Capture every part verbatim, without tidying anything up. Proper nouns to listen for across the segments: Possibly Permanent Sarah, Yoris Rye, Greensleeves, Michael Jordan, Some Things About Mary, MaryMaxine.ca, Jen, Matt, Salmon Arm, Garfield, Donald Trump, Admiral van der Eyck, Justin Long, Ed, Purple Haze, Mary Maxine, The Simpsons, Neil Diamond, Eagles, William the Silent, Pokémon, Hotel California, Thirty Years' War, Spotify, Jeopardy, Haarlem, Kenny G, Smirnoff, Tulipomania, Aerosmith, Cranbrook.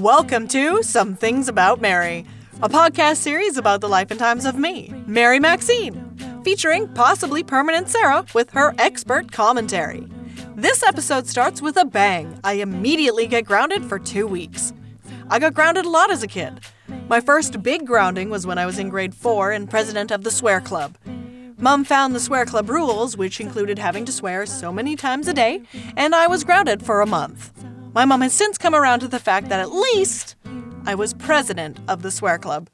Welcome to Some Things About Mary, a podcast series about the life and times of me, Mary Maxine, featuring Possibly Permanent Sarah with her expert commentary. This episode starts with a bang. I immediately get grounded for two weeks. I got grounded a lot as a kid. My first big grounding was when I was in grade four and president of the Swear Club. Mom found the Swear Club rules, which included having to swear so many times a day, and I was grounded for a month. My mom has since come around to the fact that at least I was president of the Swear Club.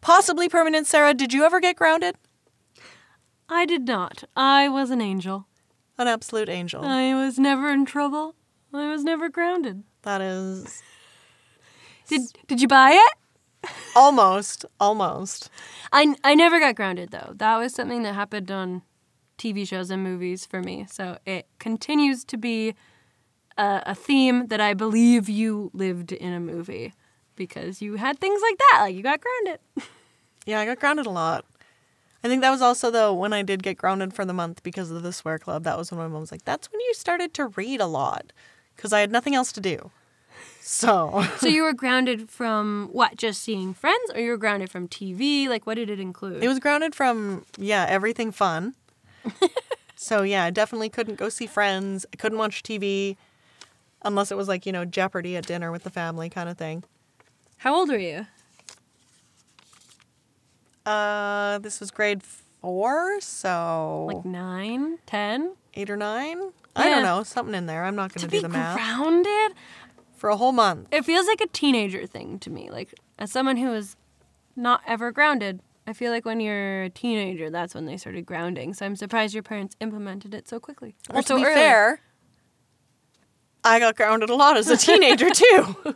Possibly Permanent Sarah, did you ever get grounded? I did not. I was an angel. An absolute angel. I was never in trouble. I was never grounded. That is... Did did you buy it? Almost, almost. I, I never got grounded, though. That was something that happened on T V shows and movies for me. So it continues to be a, a theme that I believe you lived in a movie because you had things like that. Like, you got grounded. Yeah, I got grounded a lot. I think that was also, though, when I did get grounded for the month because of the Swear Club. That was when my mom was like, that's when you started to read a lot because I had nothing else to do. So So you were grounded from what? Just seeing friends? Or you were grounded from T V? Like, what did it include? It was grounded from, yeah, everything fun. So, yeah, I definitely couldn't go see friends. I couldn't watch T V unless it was like, you know, Jeopardy at dinner with the family kind of thing. How old were you? Uh, this was grade four, so... Like nine? Ten? Eight or nine? Yeah. I don't know. Something in there. I'm not going to do the math. To be grounded? For a whole month. It feels like a teenager thing to me. Like, as someone who is not ever grounded, I feel like when you're a teenager, that's when they started grounding. So I'm surprised your parents implemented it so quickly. Well, or so to be early. Fair, I got grounded a lot as a teenager, too.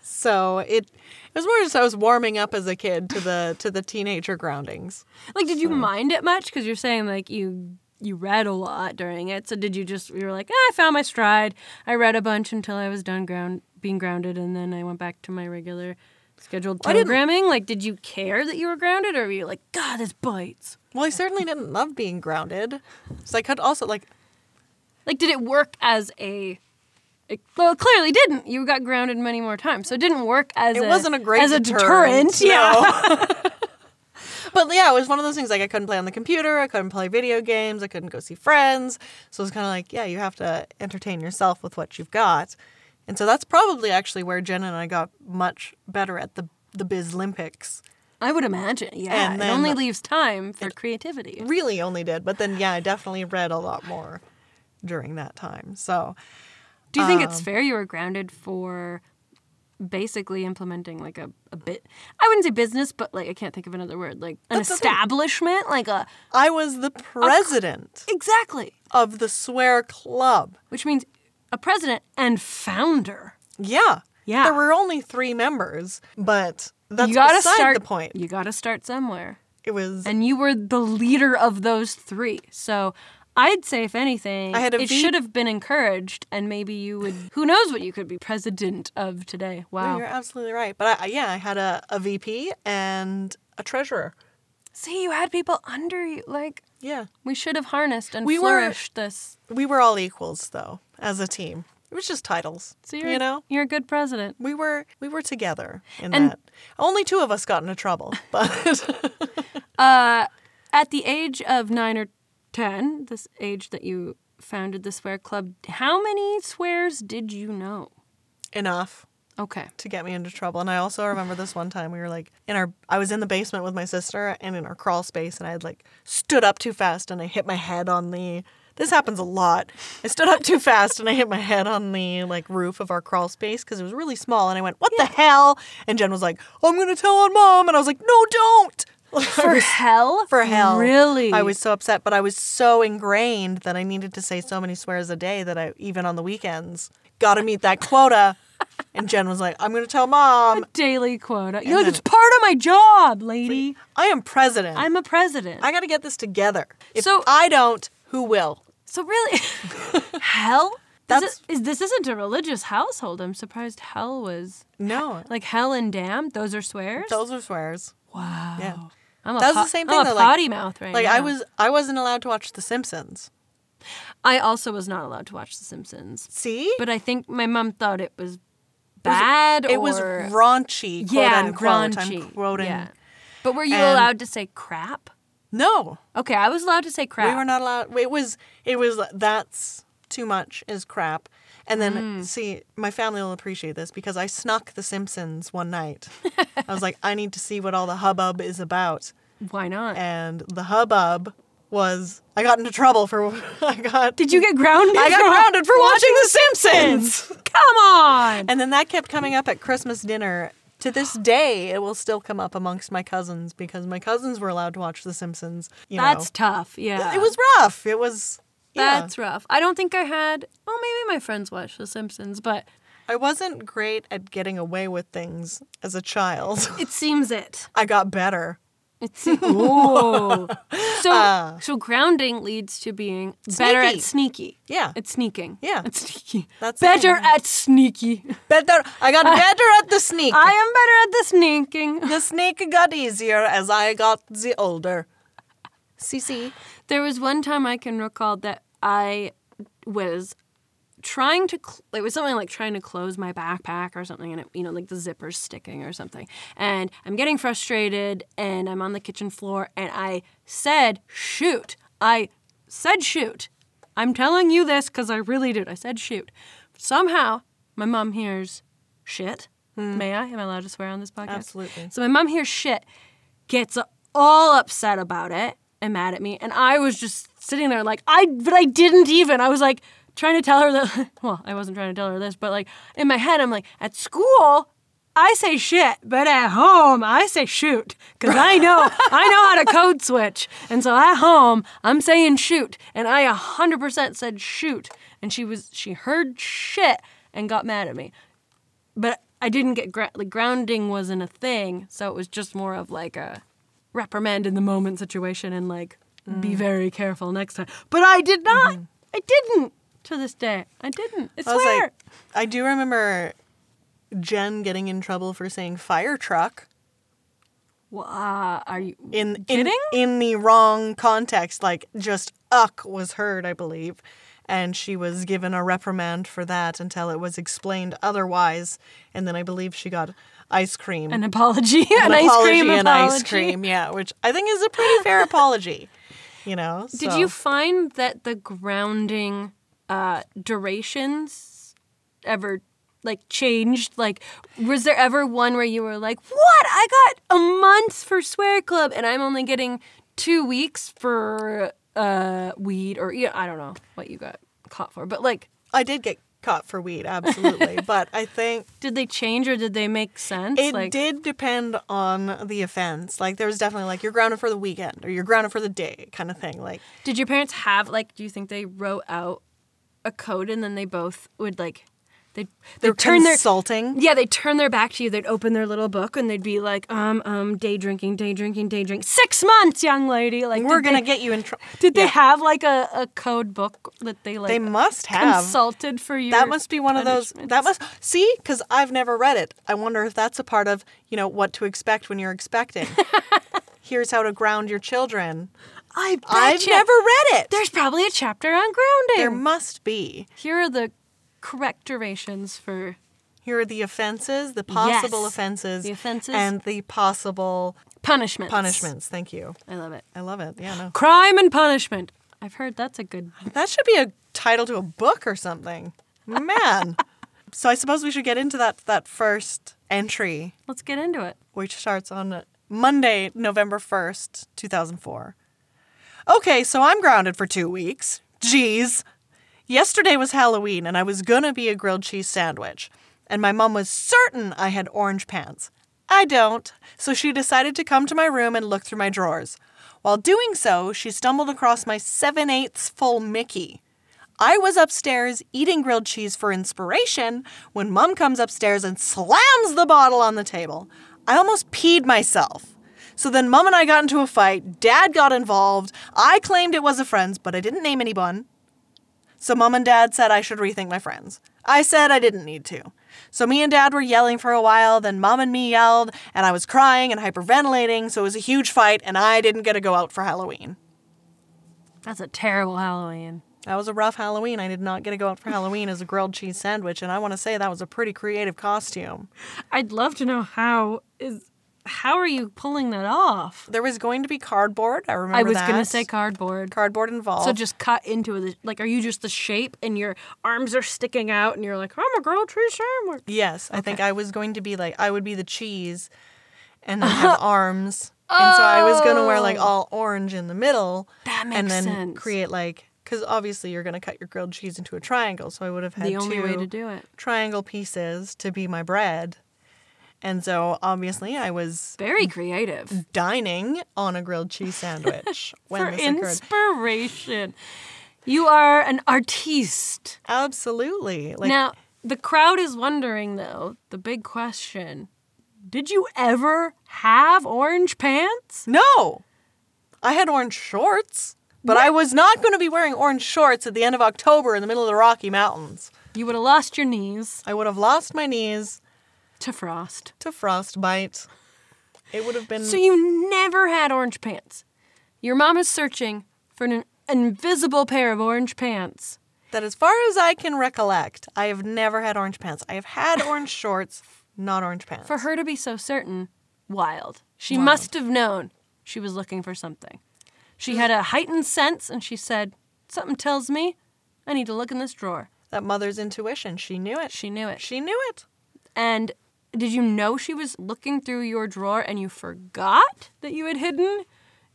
So it, it was more just I was warming up as a kid to the to the teenager groundings. Like, did so. you mind it much? Because you're saying, like, you... You read a lot during it, so did you just, you were like, ah, I found my stride. I read a bunch until I was done ground being grounded, and then I went back to my regular scheduled programming. Like, did you care that you were grounded, or were you like, God, this bites? Well, I certainly didn't love being grounded, so I could also, like... Like, did it work as a... It, well, it clearly didn't. You got grounded many more times, so it didn't work as it a... It wasn't a great as deterrent. As a deterrent, yeah. No. But yeah, it was one of those things, like, I couldn't play on the computer, I couldn't play video games, I couldn't go see friends. So it was kind of like, yeah, you have to entertain yourself with what you've got. And so that's probably actually where Jen and I got much better at the the Bizlympics. I would imagine, yeah. And it only leaves time for creativity. Really only did. But then, yeah, I definitely read a lot more during that time. So, do you think um, it's fair you were grounded for... basically implementing like a, a bit, I wouldn't say business, but like I can't think of another word, like an That's establishment, okay. like a... I was the president. A, exactly. Of the Swear Club. Which means a president and founder. Yeah. Yeah. There were only three members, but that's beside start, the point. You gotta start somewhere. It was... And you were the leader of those three, so... I'd say, if anything, I had a it v- should have been encouraged, and maybe you would... Who knows what you could be president of today. Wow. No, you're absolutely right. But, I, yeah, I had a, a V P and a treasurer. See, you had people under you. Like, yeah. We should have harnessed and we flourished were, this. We were all equals, though, as a team. It was just titles, so you're, you know? You're a good president. We were we were together in and, that. Only two of us got into trouble, but... uh, at the age of nine or ten, this age that you founded the Swear Club, how many swears did you know? Enough. Okay. To get me into trouble. And I also remember this one time we were like in our, I was in the basement with my sister and in our crawl space, and I had like stood up too fast and I hit my head on the, this happens a lot. I stood up too fast and I hit my head on the like roof of our crawl space because it was really small, and I went, what yeah. the hell? And Jen was like, I'm going to tell on mom. And I was like, no, don't. For was, hell? For hell. Really? I was so upset, but I was so ingrained that I needed to say so many swears a day that I, even on the weekends, got to meet that quota. And Jen was like, I'm going to tell mom. A daily quota. You're like, then, it's part of my job, lady. I am president. I'm a president. I got to get this together. If so, I don't, who will? So really, hell? That's, is it, is, this isn't a religious household. I'm surprised hell was... No. Like hell and damn, those are swears? Those are swears. Wow. Yeah. I'm that was po- the same thing. I'm a though, potty like, mouth right like now. I was, I wasn't allowed to watch The Simpsons. I also was not allowed to watch The Simpsons. See? But I think my mom thought it was bad was it, it or... It was raunchy, quote yeah, unquote. Raunchy. I'm quoting. Yeah. But were you and... allowed to say crap? No. Okay, I was allowed to say crap. We were not allowed... It was... It was... That's too much is crap. And then, mm. see, my family will appreciate this because I snuck The Simpsons one night. I was like, I need to see what all the hubbub is about. Why not? And the hubbub... was I got into trouble for I got Did you get grounded? I got grounded for watching, watching The Simpsons. Simpsons. Come on. And then that kept coming up at Christmas dinner. To this day, it will still come up amongst my cousins because my cousins were allowed to watch The Simpsons. You That's know. Tough. Yeah. It was rough. It was yeah. That's rough. I don't think I had oh maybe my friends watched The Simpsons, but I wasn't great at getting away with things as a child. It seems it. I got better. It's ooh. so uh, so grounding leads to being sneaky. Better at sneaky. Yeah, it's sneaking. Yeah, it's sneaky. That's better it. At sneaky. Better. I got uh, better at the sneak. I am better at the sneaking. The sneak got easier as I got the older. C C. There was one time I can recall that I was trying to. Cl- it was something like trying to close my backpack or something, and it, you know, like the zipper's sticking or something. And I'm getting frustrated, and I'm on the kitchen floor, and I said, "Shoot!" I said, "Shoot!" I'm telling you this because I really did. I said, "Shoot!" Somehow, my mom hears shit. Hmm. May I? Am I allowed to swear on this podcast? Absolutely. So my mom hears shit, gets all upset about it and mad at me, and I was just sitting there like, I, but I didn't even. I was like. Trying to tell her that, well, I wasn't trying to tell her this, but like in my head, I'm like, at school, I say shit, but at home, I say shoot, because I know, I know how to code switch. And so at home, I'm saying shoot, and I one hundred percent said shoot. And she was, she heard shit and got mad at me. But I didn't get, gra- like grounding wasn't a thing, so it was just more of like a reprimand in the moment situation and like, mm. be very careful next time. But I did not, mm-hmm. I didn't. To this day, I didn't. I swear. I, like, I do remember Jen getting in trouble for saying fire truck. Well, uh, are you in, kidding? In, in the wrong context, like just "uck" was heard, I believe, and she was given a reprimand for that until it was explained otherwise, and then I believe she got ice cream. An apology, an, an ice apology cream, an apology. Ice cream, yeah, which I think is a pretty fair apology. You know. So. Did you find that the grounding? Uh, durations ever like changed? Like, was there ever one where you were like, what? I got a month for Swear Club and I'm only getting two weeks for uh, weed or, you know, I don't know what you got caught for, but like. I did get caught for weed, absolutely. But I think. Did they change or did they make sense? It like, did depend on the offense. Like, there was definitely like, you're grounded for the weekend or you're grounded for the day kind of thing. Like, did your parents have, like, do you think they wrote out a code and then they both would like they they turn consulting. Their yeah they turn their back to you, they'd open their little book and they'd be like um um day drinking day drinking day drink six months, young lady, like we're gonna they, get you in trouble. Did yeah. they have like a, a code book that they like they must have consulted for you? That must be one of those that must see because I've never read it. I wonder if that's a part of, you know, what to expect when you're expecting. Here's how to ground your children. I bet I've you. Never read it. There's probably a chapter on grounding. There must be. Here are the correct durations for... Here are the offenses, the possible yes. offenses. The offenses. And the possible... Punishments. Punishments, thank you. I love it. I love it, yeah. No. Crime and punishment. I've heard that's a good... That should be a title to a book or something. Man. So I suppose we should get into that, that first entry. Let's get into it. Which starts on Monday, November first, two thousand four. Okay, so I'm grounded for two weeks. Jeez. Yesterday was Halloween, and I was gonna be a grilled cheese sandwich. And my mom was certain I had orange pants. I don't. So she decided to come to my room and look through my drawers. While doing so, she stumbled across my seven-eighths full Mickey. I was upstairs eating grilled cheese for inspiration when Mom comes upstairs and slams the bottle on the table. I almost peed myself. So then Mom and I got into a fight, Dad got involved, I claimed it was a friend's, but I didn't name anyone. So Mom and Dad said I should rethink my friends. I said I didn't need to. So me and Dad were yelling for a while, then Mom and me yelled, and I was crying and hyperventilating, so it was a huge fight, and I didn't get to go out for Halloween. That's a terrible Halloween. That was a rough Halloween. I did not get to go out for Halloween as a grilled cheese sandwich, and I want to say that was a pretty creative costume. I'd love to know how is how are you pulling that off? There was going to be cardboard. I remember that. I was going to say cardboard. Cardboard involved. So just cut into it. Like, are you just the shape and your arms are sticking out and you're like, I'm a grilled cheese sandwich? Yes. Okay. I think I was going to be like, I would be the cheese and then have arms. Oh. And so I was going to wear like all orange in the middle. That makes sense. And then sense. create like... Because obviously you're going to cut your grilled cheese into a triangle, so I would have had the only two way to do it. triangle pieces to be my bread. And so obviously I was... Very creative. Dining on a grilled cheese sandwich when For this occurred. Inspiration. You are an artiste. Absolutely. Like, now, the crowd is wondering, though, the big question, did you ever have orange pants? No. I had orange shorts. But what? I was not going to be wearing orange shorts at the end of October in the middle of the Rocky Mountains. You would have lost your knees. I would have lost my knees. To frost. To frostbite. It would have been... So you never had orange pants. Your mom is searching for an invisible pair of orange pants. That as far as I can recollect, I have never had orange pants. I have had orange shorts, not orange pants. For her to be so certain, wild. She wild. must have known she was looking for something. She had a heightened sense, and she said, something tells me I need to look in this drawer. That mother's intuition. She knew it. She knew it. She knew it. And did you know she was looking through your drawer and you forgot that you had hidden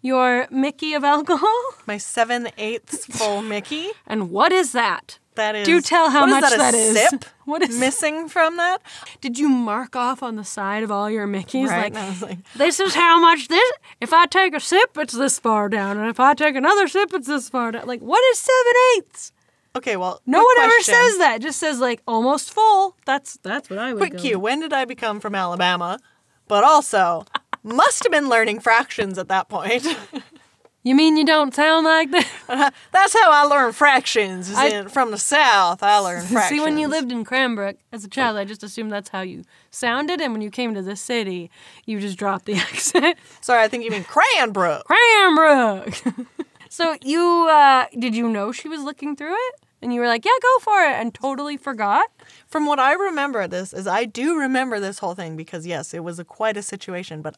your Mickey of alcohol? My seven-eighths full Mickey. And what is that? That is... Do tell how much that, that is. Sip? What is missing from that? Did you mark off on the side of all your Mickeys? Right. Like, I was like, this is how much this... If I take a sip, it's this far down. And if I take another sip, it's this far down. Like, what is seven-eighths? Okay, well, no one ever says that. It just says, like, almost full. That's that's what I would Quick cue. When did I become from Alabama? But also, must have been learning fractions at that point. You mean you don't sound like that? That's how I learned fractions. Is I, in, from the South, I learned fractions. See, when you lived in Cranbrook, as a child, I just assumed that's how you sounded. And when you came to this city, you just dropped the accent. Sorry, I think you mean Cranbrook. Cranbrook. So you, uh, did you know she was looking through it? And you were like, yeah, go for it, and totally forgot? From what I remember this is I do remember this whole thing because, yes, it was a, quite a situation, but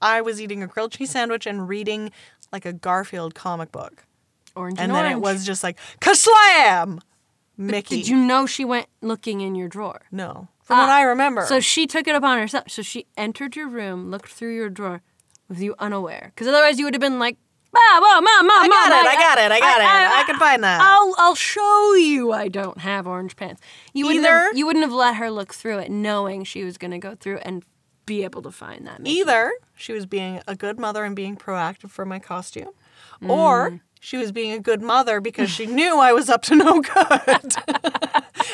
I was eating a grilled cheese sandwich and reading like a Garfield comic book. Orange and, and then orange. It was just like, ka-slam! Mickey. But did you know she went looking in your drawer? No. From ah, what I remember. So she took it upon herself. So she entered your room, looked through your drawer with you unaware. Because otherwise you would have been like, bah, bah, ma, ma, I got ma, it, I, I got it, I got I, it. I, I, I can find that. I'll I'll show you I don't have orange pants. You wouldn't Either. Have, you wouldn't have let her look through it knowing she was going to go through and be able to find that Mickey. Either she was being a good mother and being proactive for my costume, mm. or she was being a good mother because she knew I was up to no good.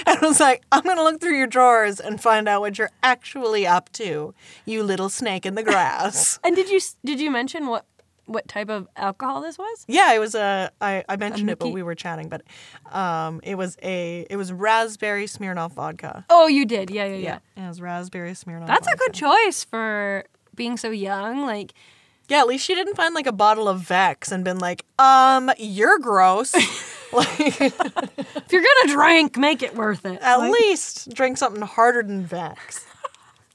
And I was like, I'm going to look through your drawers and find out what you're actually up to, you little snake in the grass. And did you did you mention what what type of alcohol this was? Yeah, it was a I, I mentioned a it, but we were chatting, but um, it was a it was raspberry Smirnoff vodka. Oh, you did, yeah, yeah, yeah. yeah. It was raspberry Smirnoff. That's vodka. A good choice for being so young. Like, yeah, at least she didn't find like a bottle of Vex and been like, um, you're gross. Like, if you're gonna drink, make it worth it. At like, least drink something harder than Vex.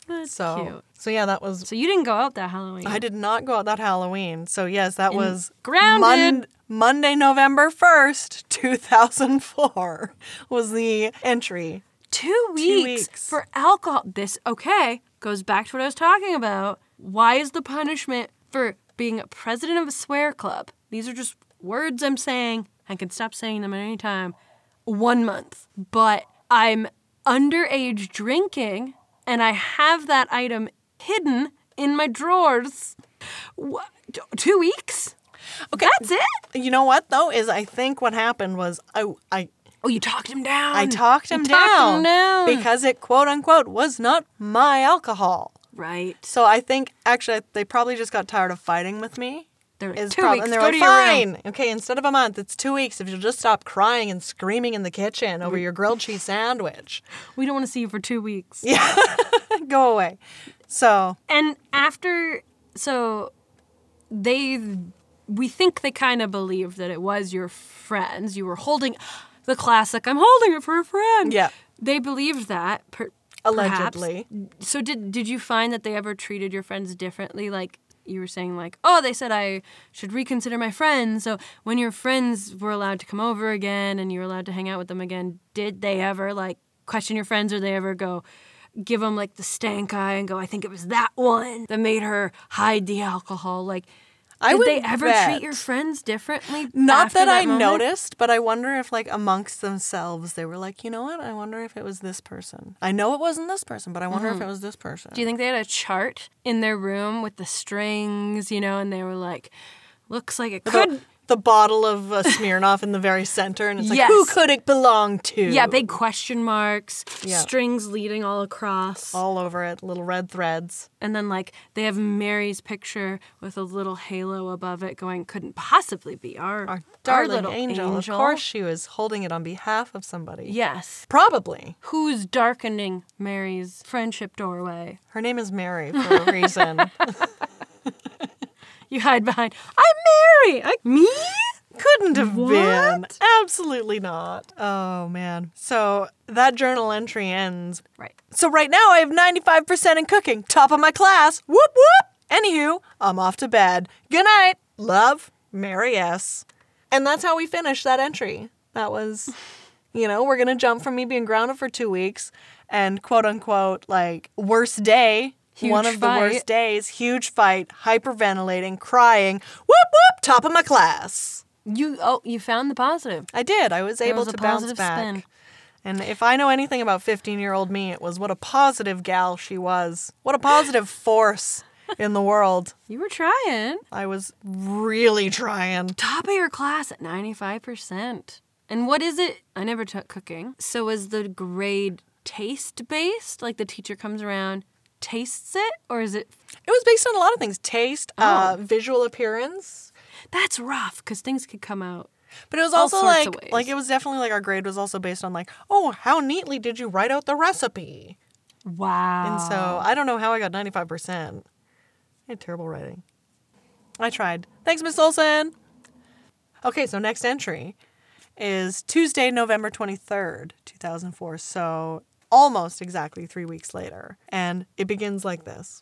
That's so cute. So yeah, that was... So you didn't go out that Halloween. I did not go out that Halloween. So yes, that and was... Grounded! Mon- Monday, November first, two thousand four was the entry. Two weeks, Two weeks for alcohol. This, okay, goes back to what I was talking about. Why is the punishment for being a president of a swear club? These are just words I'm saying. I can stop saying them at any time. One month. But I'm underage drinking, and I have that item hidden in my drawers. What? Two weeks? Okay. That's it? You know what, though, is I think what happened was I... I oh, you talked him down. I talked him you down. Talked him down. Because it, quote, unquote, was not my alcohol. Right. So I think, actually, they probably just got tired of fighting with me. They're like, two prob- weeks. And they're Go like, fine. Okay, instead of a month, it's two weeks. If you'll just stop crying and screaming in the kitchen over your grilled cheese sandwich. We don't want to see you for two weeks. Yeah. Go away. So. And after, so they we think they kind of believed that it was your friends. You were holding the classic, I'm holding it for a friend. Yeah. They believed that. Per, Allegedly. Perhaps. So did did you find that they ever treated your friends differently? Like you were saying, like, oh, they said I should reconsider my friends. So when your friends were allowed to come over again and you were allowed to hang out with them again, did they ever, like, question your friends, or they ever go... give them, like, the stank eye and go, I think it was that one that made her hide the alcohol. Like, I did they ever bet. treat your friends differently? Not that, that I moment? noticed, but I wonder if, like, amongst themselves, they were like, you know what? I wonder if it was this person. I know it wasn't this person, but I wonder mm-hmm. if it was this person. Do you think they had a chart in their room with the strings, you know, and they were like, looks like it but could... The bottle of uh, Smirnoff in the very center, and it's like, yes. Who could it belong to? Yeah, big question marks, yeah. Strings leading all across. All over it, little red threads. And then, like, they have Mary's picture with a little halo above it going, couldn't possibly be our, our darling our little angel. angel. Of course she was holding it on behalf of somebody. Yes. Probably. Who's darkening Mary's friendship doorway? Her name is Mary for a reason. You hide behind, I'm Mary! I, me? Couldn't have what? been. Absolutely not. Oh, man. So that journal entry ends. Right. So right now I have ninety-five percent in cooking. Top of my class. Whoop, whoop. Anywho, I'm off to bed. Good night. Love, Mary S. And that's how we finished that entry. That was, you know, we're going to jump from me being grounded for two weeks and quote unquote, like, worst day. Huge One of fight. the worst days, huge fight, hyperventilating, crying, whoop, whoop, top of my class. You oh, you found the positive. I did. I was there able was to bounce back. Spin. And if I know anything about fifteen-year-old me, it was what a positive gal she was. What a positive force in the world. You were trying. I was really trying. Top of your class at ninety-five percent. And what is it? I never took cooking. So is the grade taste-based? Like the teacher comes around... tastes it, or is it... It was based on a lot of things. Taste, oh. uh, visual appearance. That's rough, because things could come out. But it was also like, like, it was definitely like our grade was also based on like, oh, how neatly did you write out the recipe? Wow. And so I don't know how I got ninety-five percent. I had terrible writing. I tried. Thanks, Miss Olson. Okay, so next entry is Tuesday, November twenty-third, two thousand four. So... almost exactly three weeks later. And it begins like this.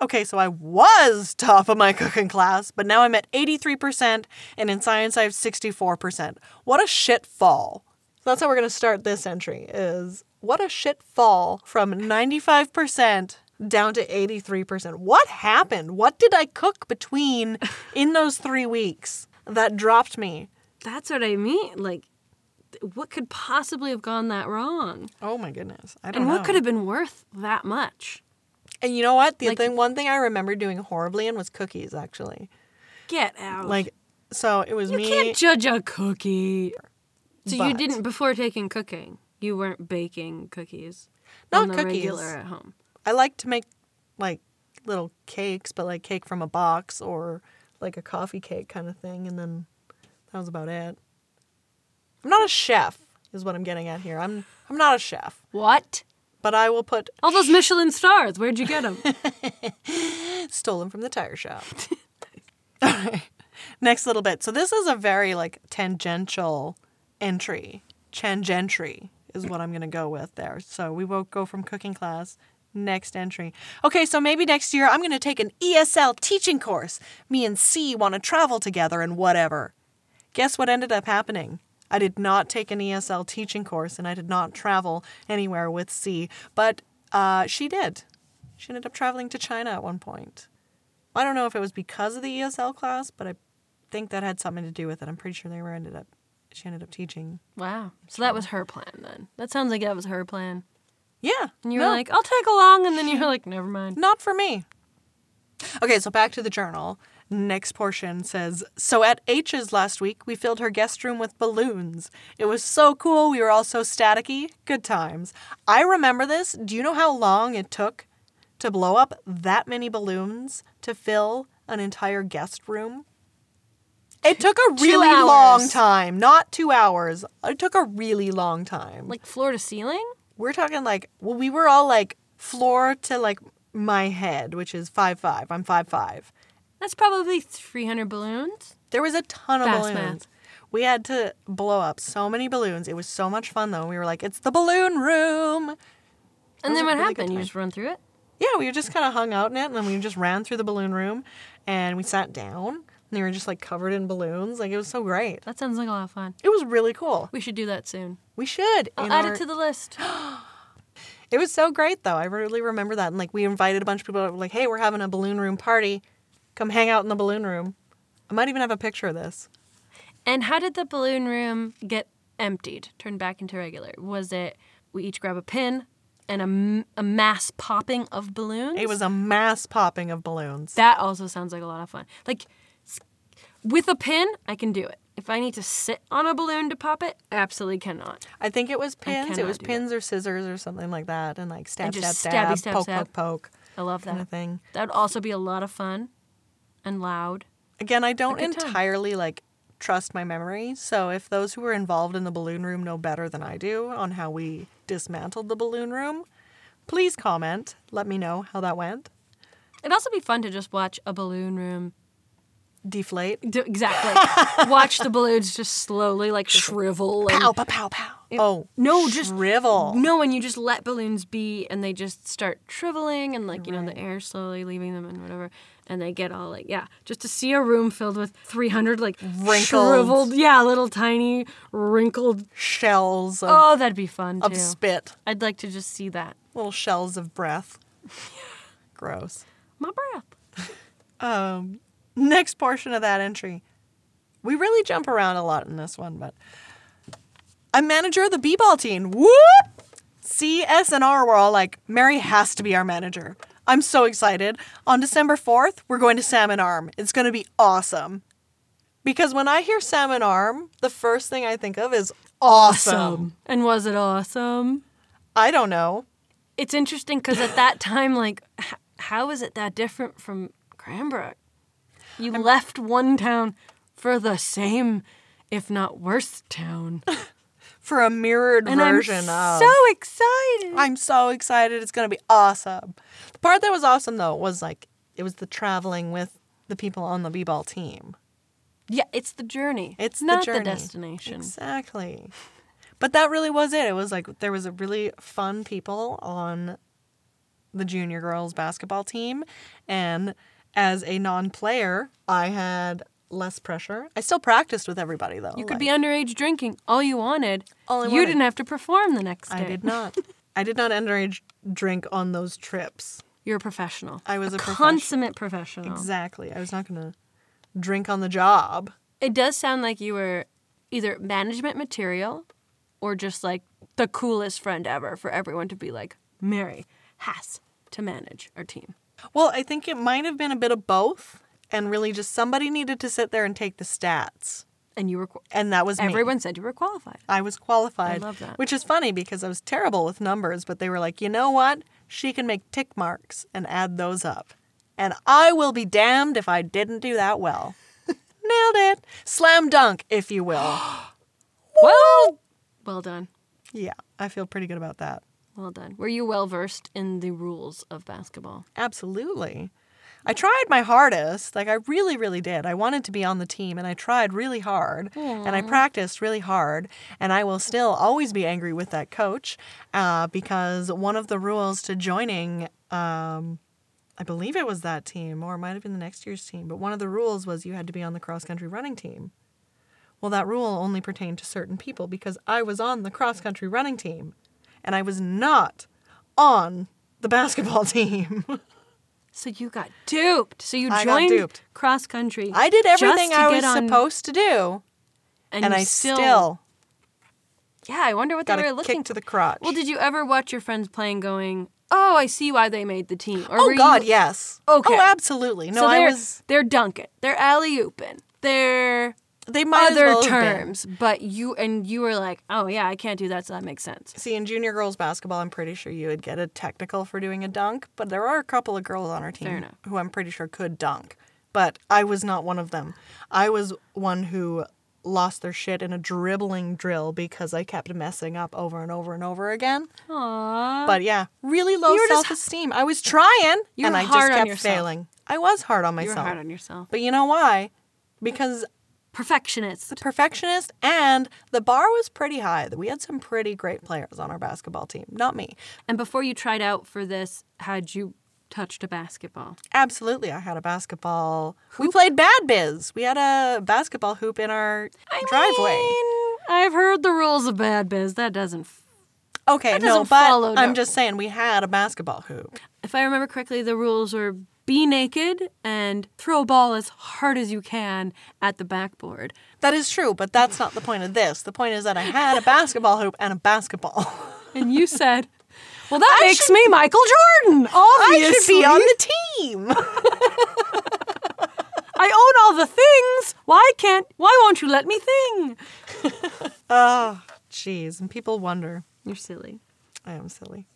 Okay, so I was top of my cooking class, but now I'm at eighty-three percent, and in science I have sixty-four percent. What a shit fall. So that's how we're going to start this entry, is what a shit fall from ninety-five percent down to eighty-three percent. What happened? What did I cook between in those three weeks that dropped me? That's what I mean. Like, what could possibly have gone that wrong? Oh, my goodness. I don't know. And what could have been worth that much? And you know what? The like, thing, one thing I remember doing horribly in was cookies, actually. Get out. Like, so it was you me. You can't judge a cookie. So but, you didn't, before taking cooking, you weren't baking cookies. Not on the cookies. Regular at home. I like to make, like, little cakes, but, like, cake from a box or, like, a coffee cake kind of thing. And then that was about it. I'm not a chef, is what I'm getting at here. I'm I'm not a chef. What? But I will put... all those Michelin stars, where'd you get them? Stolen from the tire shop. All right. Next little bit. So this is a very, like, tangential entry. Tangentry is what I'm going to go with there. So we won't go from cooking class. Next entry. Okay, so maybe next year I'm going to take an E S L teaching course. Me and C want to travel together and whatever. Guess what ended up happening? I did not take an E S L teaching course, and I did not travel anywhere with C. But uh, she did. She ended up traveling to China at one point. I don't know if it was because of the E S L class, but I think that had something to do with it. I'm pretty sure they were ended up. She ended up teaching. Wow. So that was her plan then. That sounds like that was her plan. Yeah. And you no. were like, I'll tag along, and then you were like, never mind. Not for me. Okay, so back to the journal. Next portion says, so at H's last week, we filled her guest room with balloons. It was so cool. We were all so staticky. Good times. I remember this. Do you know how long it took to blow up that many balloons to fill an entire guest room? It took a really long time. Not two hours. It took a really long time. Like floor to ceiling? We're talking like, well, we were all like floor to like my head, which is five five. I'm five five. That's probably three hundred balloons. There was a ton of Fast balloons. Math. We had to blow up so many balloons. It was so much fun, though. We were like, it's the balloon room. And then what really happened? You just run through it? Yeah, we just kind of hung out in it, and then we just ran through the balloon room, and we sat down, and they were just, like, covered in balloons. Like, it was so great. That sounds like a lot of fun. It was really cool. We should do that soon. We should. I'll add our... it to the list. It was so great, though. I really remember that. And, like, we invited a bunch of people that were like, hey, we're having a balloon room party. Come hang out in the balloon room. I might even have a picture of this. And how did the balloon room get emptied, turned back into regular? Was it we each grab a pin and a, a mass popping of balloons? It was a mass popping of balloons. That also sounds like a lot of fun. Like, with a pin, I can do it. If I need to sit on a balloon to pop it, absolutely cannot. I think it was pins. It was pins that. Or scissors or something like that. And like stab, and just stab, stab, stab, poke, stab. poke, poke. I love that. Kind of thing. That would also be a lot of fun and loud. Again, I don't entirely time. like trust my memory. So if those who were involved in the balloon room know better than I do on how we dismantled the balloon room, please comment. Let me know how that went. It'd also be fun to just watch a balloon room deflate. Exactly. Watch the balloons just slowly like shrivel. Pow, and, pow, pow, pow. It, oh, no, just shrivel. No, and you just let balloons be, and they just start shriveling, and like you right. know, the air slowly leaving them, and whatever, and they get all like yeah. Just to see a room filled with three hundred like wrinkled, shriveled, yeah, little tiny wrinkled shells. Of, oh, that'd be fun of too. Of spit. I'd like to just see that. Little shells of breath. Gross. My breath. um. Next portion of that entry. We really jump around a lot in this one, but I'm manager of the b-ball team. Whoop! C, S, and R were all like, Mary has to be our manager. I'm so excited. On December fourth, we're going to Salmon Arm. It's going to be awesome. Because when I hear Salmon Arm, the first thing I think of is awesome. awesome. And was it awesome? I don't know. It's interesting because at that time, like, h- how is it that different from Cranbrook? You I'm, left one town for the same, if not worse, town. For a mirrored and version I'm of... so excited. I'm so excited. It's going to be awesome. The part that was awesome, though, was like, it was the traveling with the people on the b-ball team. Yeah, it's the journey. It's not the, journey. the destination. Exactly. But that really was it. It was like, there was a really fun people on the junior girls basketball team, and... as a non-player, I had less pressure. I still practiced with everybody, though. You could like, be underage drinking all you wanted. All I you wanted. Didn't have to perform the next day. I did not. I did not underage drink on those trips. You're a professional. I was a, a professional. Consummate professional. Exactly. I was not going to drink on the job. It does sound like you were either management material or just, like, the coolest friend ever for everyone to be like, Mary has to manage our team. Well, I think it might have been a bit of both, and really just somebody needed to sit there and take the stats. And you were qu- and that was Everyone me. said you were qualified. I was qualified. I love that. Which is funny because I was terrible with numbers, but they were like, you know what? She can make tick marks and add those up. And I will be damned if I didn't do that well. Nailed it. Slam dunk, if you will. Well, well done. Yeah, I feel pretty good about that. Well done. Were you well-versed in the rules of basketball? Absolutely. I tried my hardest. Like, I really, really did. I wanted to be on the team, and I tried really hard, Aww. and I practiced really hard, and I will still always be angry with that coach uh, because one of the rules to joining, um, I believe it was that team, or it might have been the next year's team, but one of the rules was you had to be on the cross-country running team. Well, that rule only pertained to certain people because I was on the cross-country running team. And I was not on the basketball team. So you got duped. So you joined cross country. I did everything I was supposed to do. And, and I still, still. Yeah, I wonder what they were looking for. Got a kick to the crotch. Well, did you ever watch your friends playing going, oh, I see why they made the team? Or oh, were God, you... yes. Okay. Oh, absolutely. No, so I was. They're dunking. They're alley ooping. They're. They might Other as well terms, have been. But you and you were like, oh yeah, I can't do that, so that makes sense. See, in junior girls basketball, I'm pretty sure you would get a technical for doing a dunk, but there are a couple of girls on our team who I'm pretty sure could dunk, but I was not one of them. I was one who lost their shit in a dribbling drill because I kept messing up over and over and over again. Aww. But yeah, really low self-esteem. Just... I was trying, you and I just kept failing. I was hard on myself. You were hard on yourself. But you know why? Because... Perfectionist. The perfectionist, and the bar was pretty high. We had some pretty great players on our basketball team. Not me. And before you tried out for this, had you touched a basketball? Absolutely. I had a basketball. Hoop? We played Bad Biz. We had a basketball hoop in our I driveway. Mean, I've heard the rules of Bad Biz. That doesn't... Okay, that doesn't no, follow, but no. I'm just saying we had a basketball hoop. If I remember correctly, the rules were... be naked and throw a ball as hard as you can at the backboard. That is true, but that's not the point of this. The point is that I had a basketball hoop and a basketball. And you said, well, that I makes should, me Michael Jordan, obviously. I should be on the team. I own all the things. Why can't, why won't you let me thing? Oh, jeez. And people wonder. You're silly. I am silly.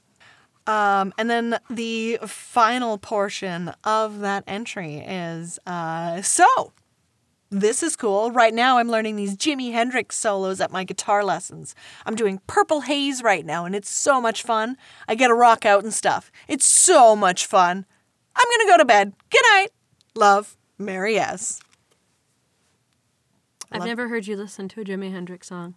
Um, and then the final portion of that entry is, uh, so, this is cool. Right now I'm learning these Jimi Hendrix solos at my guitar lessons. I'm doing Purple Haze right now, and it's so much fun. I get a rock out and stuff. It's so much fun. I'm going to go to bed. Good night. Love, Mary S. I've Love. never heard you listen to a Jimi Hendrix song.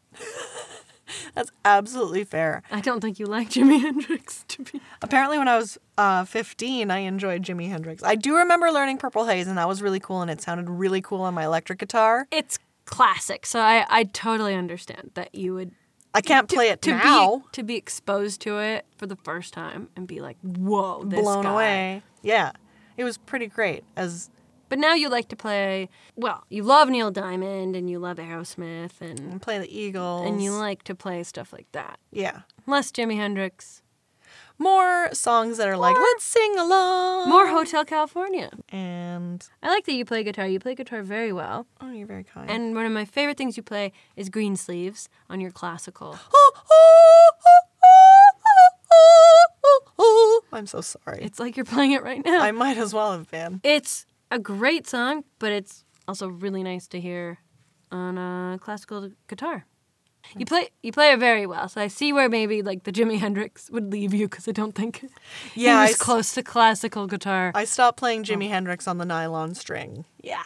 That's absolutely fair. I don't think you like Jimi Hendrix, to be... Apparently when I was uh, fifteen, I enjoyed Jimi Hendrix. I do remember learning Purple Haze, and that was really cool, and it sounded really cool on my electric guitar. It's classic, so I, I totally understand that you would... I can't play it to, to now. Be, to be exposed to it for the first time and be like, whoa, this Blown guy. away. Yeah. It was pretty great as... But now you like to play, well, you love Neil Diamond and you love Aerosmith and... And play the Eagles. And you like to play stuff like that. Yeah. Less Jimi Hendrix. More songs that are more, like, let's sing along. More Hotel California. And... I like that you play guitar. You play guitar very well. Oh, you're very kind. And one of my favorite things you play is Greensleeves on your classical. I'm so sorry. It's like you're playing it right now. I might as well have been. It's... a great song, but it's also really nice to hear on a classical guitar. You play you play it very well, so I see where maybe like the Jimi Hendrix would leave you because I don't think yeah, he was I close s- to classical guitar. I stopped playing Jimi oh. Hendrix on the nylon string. Yeah,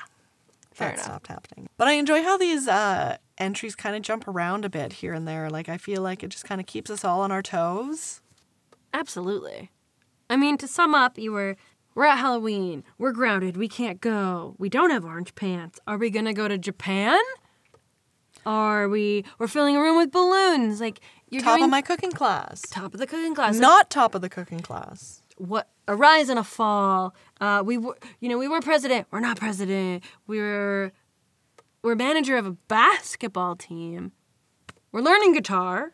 fair that enough. stopped happening. But I enjoy how these uh, entries kind of jump around a bit here and there. Like I feel like it just kind of keeps us all on our toes. Absolutely. I mean, to sum up, you were... We're at Halloween. We're grounded. We can't go. We don't have orange pants. Are we going to go to Japan? Are we... We're filling a room with balloons. Like, you're Top doing, of my cooking class. Top of the cooking class. Not top of the cooking class. What? A rise and a fall. Uh, we were... You know, we were president. We're not president. We're... We're manager of a basketball team. We're learning guitar.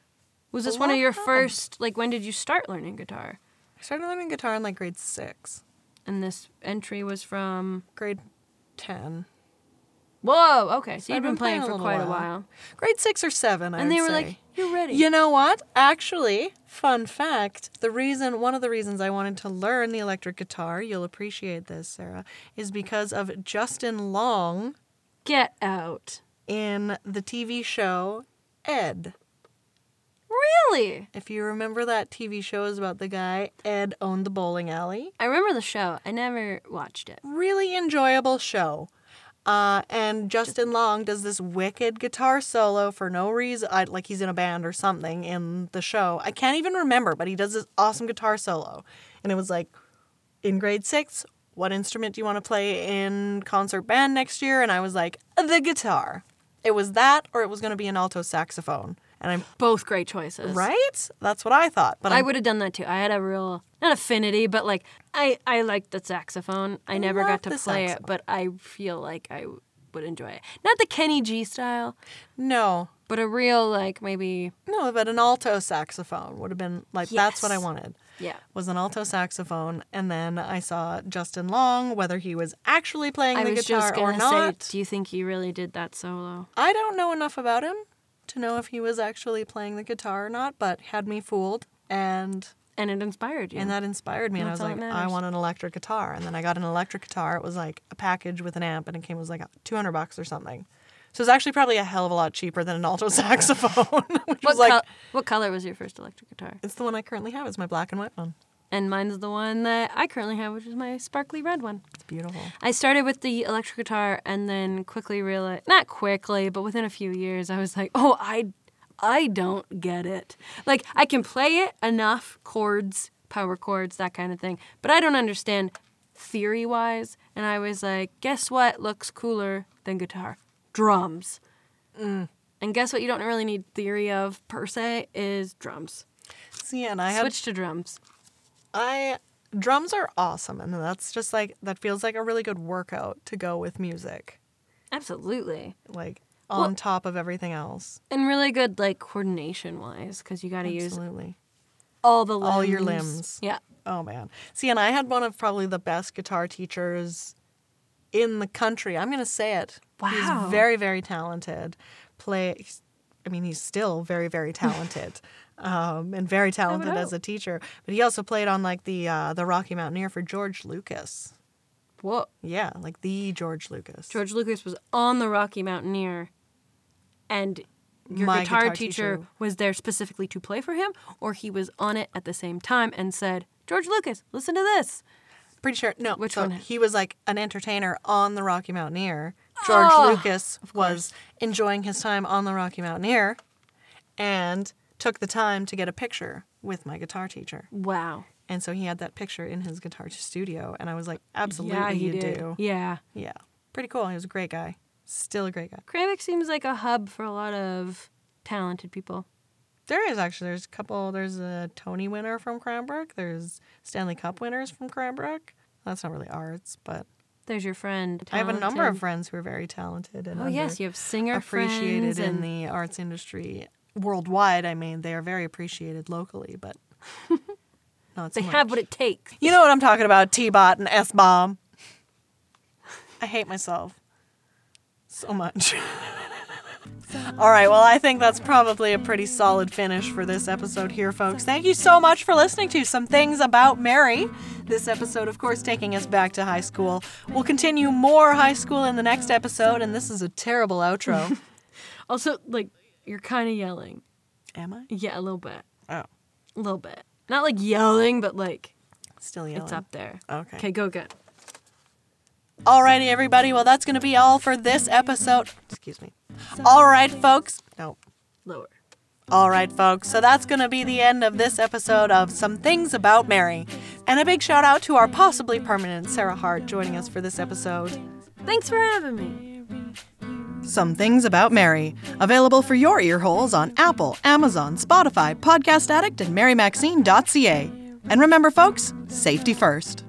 Was this what one of your happened? first... Like, when did you start learning guitar? I started learning guitar in, like, grade six. And this entry was from... Grade ten. Whoa, okay. So you've been, been playing, playing for quite while. a while. Grade six or seven, I And they would were say. like, you're ready. You know what? Actually, fun fact, the reason, one of the reasons I wanted to learn the electric guitar, you'll appreciate this, Sarah, is because of Justin Long. Get out. In the T V show, Ed. Really? If you remember that T V show is about the guy, Ed owned the bowling alley. I remember the show. I never watched it. Really enjoyable show. Uh, and Justin Long does this wicked guitar solo for no reason. I, like he's in a band or something in the show. I can't even remember, but he does this awesome guitar solo. And it was like, in grade six, what instrument do you want to play in concert band next year? And I was like, the guitar. It was that or it was going to be an alto saxophone. And I'm both great choices. Right? That's what I thought. But I would have done that too. I had a real, not affinity, but like, I, I liked the saxophone. I, I never got to play saxophone. it, but I feel like I would enjoy it. Not the Kenny G style. No. But a real, like, maybe. No, but an alto saxophone would have been, like, yes. That's what I wanted. Yeah. Was an alto saxophone. And then I saw Justin Long, whether he was actually playing I the guitar or not. I was just going to say, do you think he really did that solo? I don't know enough about him to know if he was actually playing the guitar or not, but had me fooled. And and it inspired you. And that inspired me. And, and I was like, I want an electric guitar. And then I got an electric guitar. It was like a package with an amp, and it came, it was like two hundred bucks or something. So it was actually probably a hell of a lot cheaper than an alto saxophone. which what, was like, col- what color was your first electric guitar? It's the one I currently have. It's my black and white one. And mine's the one that I currently have, which is my sparkly red one. It's beautiful. I started with the electric guitar and then quickly realized, not quickly, but within a few years, I was like, oh, I, I don't get it. Like, I can play it enough, chords, power chords, that kind of thing, but I don't understand theory-wise. And I was like, guess what looks cooler than guitar? Drums. Mm. And guess what you don't really need theory of, per se, is drums. See, and I have... Switch to drums. I... Drums are awesome, and that's just like, that feels like a really good workout to go with music. Absolutely. Like, on well, top of everything else. And really good, like, coordination-wise, because you got to use all the limbs. All your limbs. Yeah. Oh, man. See, and I had one of probably the best guitar teachers in the country. I'm going to say it. Wow. He's very, very talented. Play. I mean, he's still very, very talented. Um, and very talented as a teacher. But he also played on, like, the uh, the Rocky Mountaineer for George Lucas. What? Yeah, like the George Lucas. George Lucas was on the Rocky Mountaineer, and your guitar, guitar teacher, teacher was there specifically to play for him, or he was on it at the same time and said, George Lucas, listen to this. Pretty sure. No. Which so one? He was, like, an entertainer on the Rocky Mountaineer. George oh, Lucas was enjoying his time on the Rocky Mountaineer, and... took the time to get a picture with my guitar teacher. Wow. And so he had that picture in his guitar studio, and I was like, absolutely, yeah, you did. do. Yeah. Yeah. Pretty cool. He was a great guy. Still a great guy. Cranbrook seems like a hub for a lot of talented people. There is, actually. There's a couple. There's a Tony winner from Cranbrook. There's Stanley Cup winners from Cranbrook. That's not really arts, but... There's your friend. Talented. I have a number of friends who are very talented. and Oh, yes. You have singer friends. Appreciated in and... the arts industry. Worldwide, I mean, they are very appreciated locally, but not so They much. Have what it takes. You know what I'm talking about, T-Bot and S-Bomb. I hate myself so much. All right, well, I think that's probably a pretty solid finish for this episode here, folks. Thank you so much for listening to Some Things About Mary. This episode, of course, taking us back to high school. We'll continue more high school in the next episode, and this is a terrible outro. Also, like... You're kind of yelling. Am I? Yeah, a little bit. Oh. A little bit. Not like yelling, but like... Still yelling. It's up there. Okay. Okay, go good. Alrighty, everybody. Well, that's going to be all for this episode. Excuse me. Alright, folks. No. Lower. Alright, folks. So that's going to be the end of this episode of Some Things About Mary. And a big shout out to our possibly permanent Sarah Hart joining us for this episode. Thanks for having me. Some Things About Mary. Available for your ear holes on Apple, Amazon, Spotify, Podcast Addict, and Mary Maxine dot C A. And remember, folks, safety first.